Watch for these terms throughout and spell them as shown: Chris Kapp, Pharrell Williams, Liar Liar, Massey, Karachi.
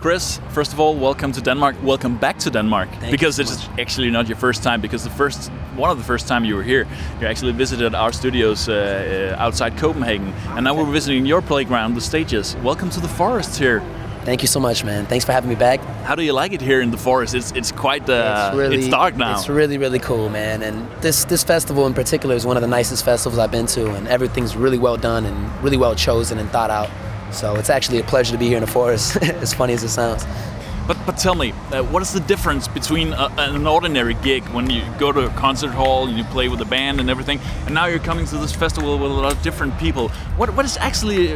Chris, first of all, welcome to Denmark. Welcome back to Denmark. Because it's actually not your first time, because the first time you were here, you actually visited our studios outside Copenhagen, and now we're visiting your playground, the stages. Welcome to the forest here. Thank you so much, man. Thanks for having me back. How do you like it here in the forest? It's quite it's dark now. It's really, really cool, man. And this festival in particular is one of the nicest festivals I've been to, and everything's really well done and really well chosen and thought out. So it's actually a pleasure to be here in the forest, as funny as it sounds. But tell me, what is the difference between an ordinary gig when you go to a concert hall and you play with a band and everything, and now you're coming to this festival with a lot of different people? What is actually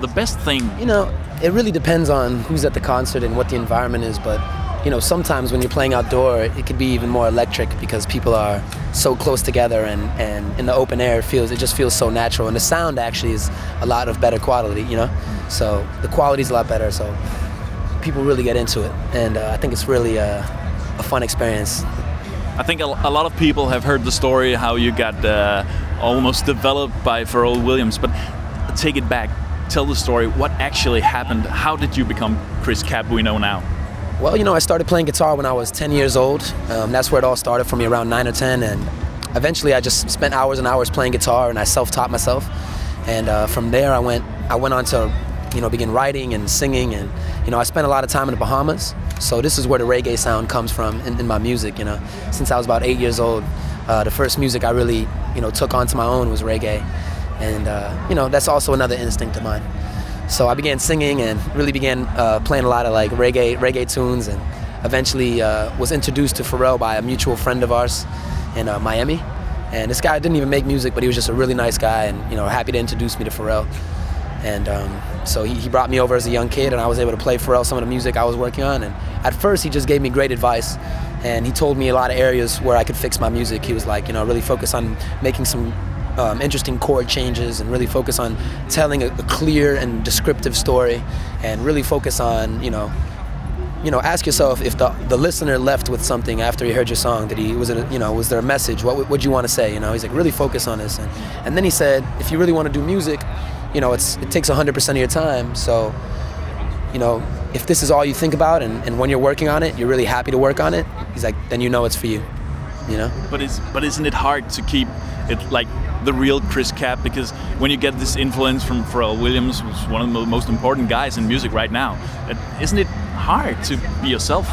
the best thing? You know, it really depends on who's at the concert and what the environment is, but you know, sometimes when you're playing outdoor, it could be even more electric because people are so close together, and in the open air it just feels so natural, and the sound actually is a lot of better quality, you know? So the quality's a lot better, so people really get into it, and I think it's really a fun experience. I think a lot of people have heard the story how you got almost developed by Pharrell Williams, but take it back, tell the story, what actually happened? How did you become Chris Kapp we know now? Well, you know, I started playing guitar when I was 10 years old. That's where it all started for me, around 9 or 10, and eventually I just spent hours and hours playing guitar, and I self-taught myself, and from there I went on to, you know, begin writing and singing, and you know, I spent a lot of time in the Bahamas, so this is where the reggae sound comes from in my music, you know. Since I was about 8 years old, the first music I really, you know, took onto my own was reggae, and you know, that's also another instinct of mine. So I began singing and really began playing a lot of like reggae tunes, and eventually was introduced to Pharrell by a mutual friend of ours in Miami, and this guy didn't even make music, but he was just a really nice guy, and you know, happy to introduce me to Pharrell. And so he brought me over as a young kid, and I was able to play Pharrell some of the music I was working on. And at first, he just gave me great advice, and he told me a lot of areas where I could fix my music. He was like, you know, really focus on making some interesting chord changes, and really focus on telling a clear and descriptive story, and really focus on, you know, ask yourself if the listener left with something after he heard your song. Was there a message? What do you want to say? You know, he's like, really focus on this. And then he said, if you really want to do music, you know, it takes 100% of your time, so, you know, if this is all you think about, and when you're working on it, you're really happy to work on it, he's like, then you know it's for you, you know? But isn't it hard to keep it, like, the real Chris Kapp? Because when you get this influence from Pharrell Williams, who's one of the most important guys in music right now, isn't it hard to be yourself?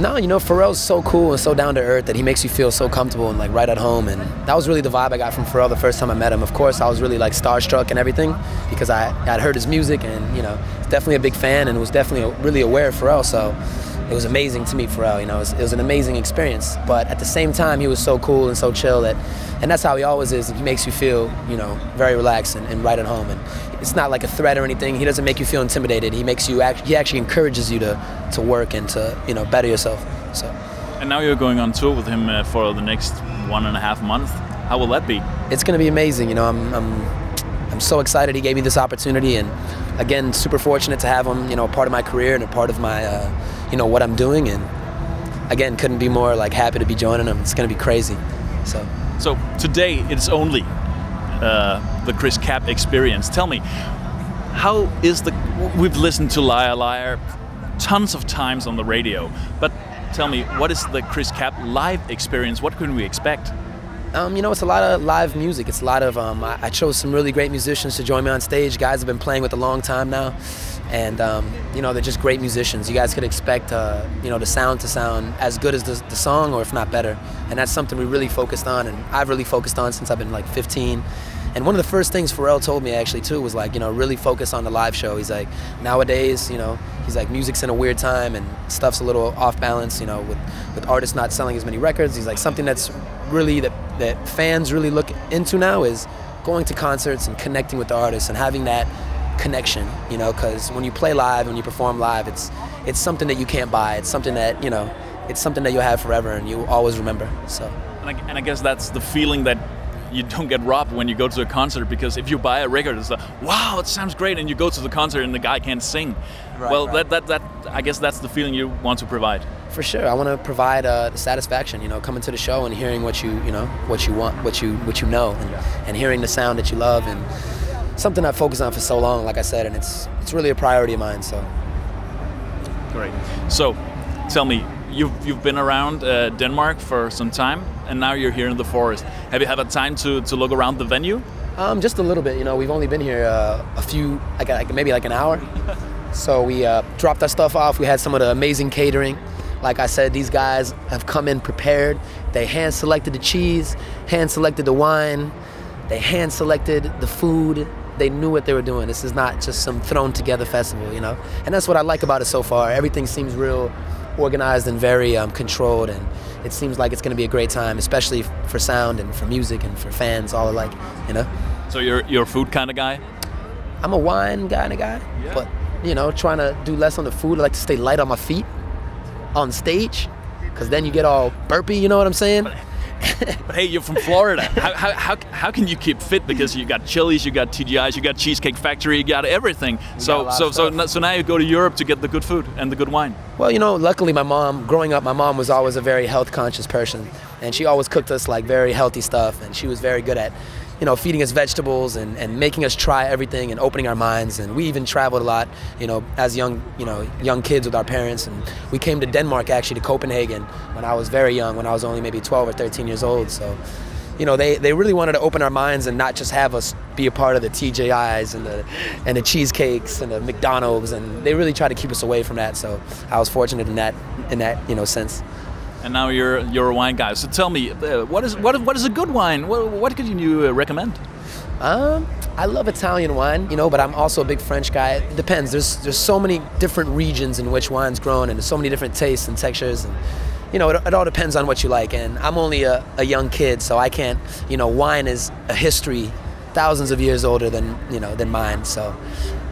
No, you know, Pharrell's so cool and so down to earth that he makes you feel so comfortable and like right at home, and that was really the vibe I got from Pharrell the first time I met him. Of course, I was really like starstruck and everything because I'd heard his music, and you know, definitely a big fan, and was definitely really aware of Pharrell, so it was amazing to meet Pharrell, you know, it was an amazing experience. But at the same time, he was so cool and so chill and that's how he always is. He makes you feel, you know, very relaxed and right at home, and it's not like a threat or anything. He doesn't make you feel intimidated. He makes you actually encourages you to work and to, you know, better yourself. So. And now you're going on tour with him for the next 1.5 months. How will that be? It's going to be amazing. You know, I'm so excited he gave me this opportunity, and again, super fortunate to have him, you know, a part of my career and a part of my, you know, what I'm doing, and again, couldn't be more like happy to be joining him. It's going to be crazy. So today it's only the Chris Kapp experience. Tell me, how is we've listened to Liar Liar tons of times on the radio, but tell me, what is the Chris Kapp live experience? What can we expect? You know, it's a lot of live music. It's a lot of, I chose some really great musicians to join me on stage. Guys I've been playing with a long time now, and you know, they're just great musicians. You guys could expect, you know, the sound to sound as good as the song, or if not better. And that's something we really focused on, and I've really focused on since I've been like 15. And one of the first things Pharrell told me actually too was like, you know, really focus on the live show. He's like, nowadays, you know, he's like, music's in a weird time and stuff's a little off balance, you know, with artists not selling as many records. He's like, something that's really that fans really look into now is going to concerts and connecting with the artists and having that connection, you know, because when you play live, when you perform live, it's something that you can't buy. It's something that, you know, it's something that you'll have forever and you'll always remember. So, and I guess that's the feeling that you don't get robbed when you go to a concert, because if you buy a record, it's like, wow, it sounds great, and you go to the concert and the guy can't sing. Right, well, right. That I guess that's the feeling you want to provide. For sure, I want to provide the satisfaction, you know, coming to the show and hearing what you want, what you know, and hearing the sound that you love, and something I've focused on for so long, like I said, and it's really a priority of mine, so. Great. So, tell me, you've been around Denmark for some time, and now you're here in the forest. Have you had a time to look around the venue? Just a little bit. You know, we've only been here maybe an hour. So we dropped our stuff off. We had some of the amazing catering. Like I said, these guys have come in prepared. They hand-selected the cheese, hand-selected the wine, they hand-selected the food. They knew what they were doing. This is not just some thrown-together festival, you know? And that's what I like about it so far. Everything seems real organized and very controlled, and it seems like it's going to be a great time, especially for sound and for music and for fans all alike, you know? So you're a food kind of guy? I'm a wine kind of guy, yeah. But, you know, trying to do less on the food. I like to stay light on my feet on stage, because then you get all burpy, you know what I'm saying? But hey, you're from Florida. How can you keep fit? Because you got Chili's, you got TGI's, you got Cheesecake Factory, you got everything. So now you go to Europe to get the good food and the good wine. Well, you know, luckily growing up, my mom was always a very health conscious person, and she always cooked us like very healthy stuff, and she was very good at, you know, feeding us vegetables and making us try everything and opening our minds. And we even traveled a lot, you know, as young kids with our parents. And we came to Denmark, actually, to Copenhagen when I was very young, when I was only maybe 12 or 13 years old. So, you know, they really wanted to open our minds and not just have us be a part of the TGI's and the Cheesecakes and the McDonald's. And they really tried to keep us away from that. So I was fortunate in that, you know, sense. And now you're a wine guy. So tell me, what is a good wine? What could you recommend? I love Italian wine, you know, but I'm also a big French guy. It depends. There's so many different regions in which wine's grown, and there's so many different tastes and textures. And, you know, it all depends on what you like. And I'm only a young kid, so I can't. You know, wine is a history, thousands of years older than mine. So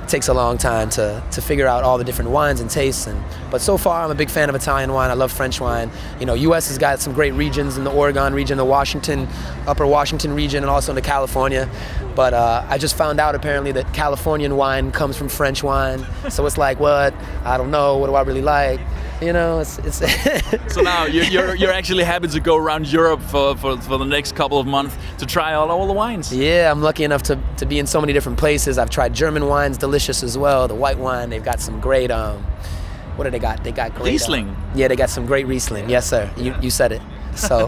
it takes a long time to figure out all the different wines and tastes, but so far I'm a big fan of Italian wine. I love French wine. You know, U.S. has got some great regions in the Oregon region, the Washington, Upper Washington region, and also into California. But I just found out apparently that Californian wine comes from French wine. So it's like, what? I don't know. What do I really like? You know, it's So now you're actually happy to go around Europe for the next couple of months to try all the wines. Yeah, I'm lucky enough to be in so many different places. I've tried German wines, delicious as well. The white wine, they've got some great. What do they got? They got great Riesling. Yeah, they got some great Riesling. Yes, sir. You said it. So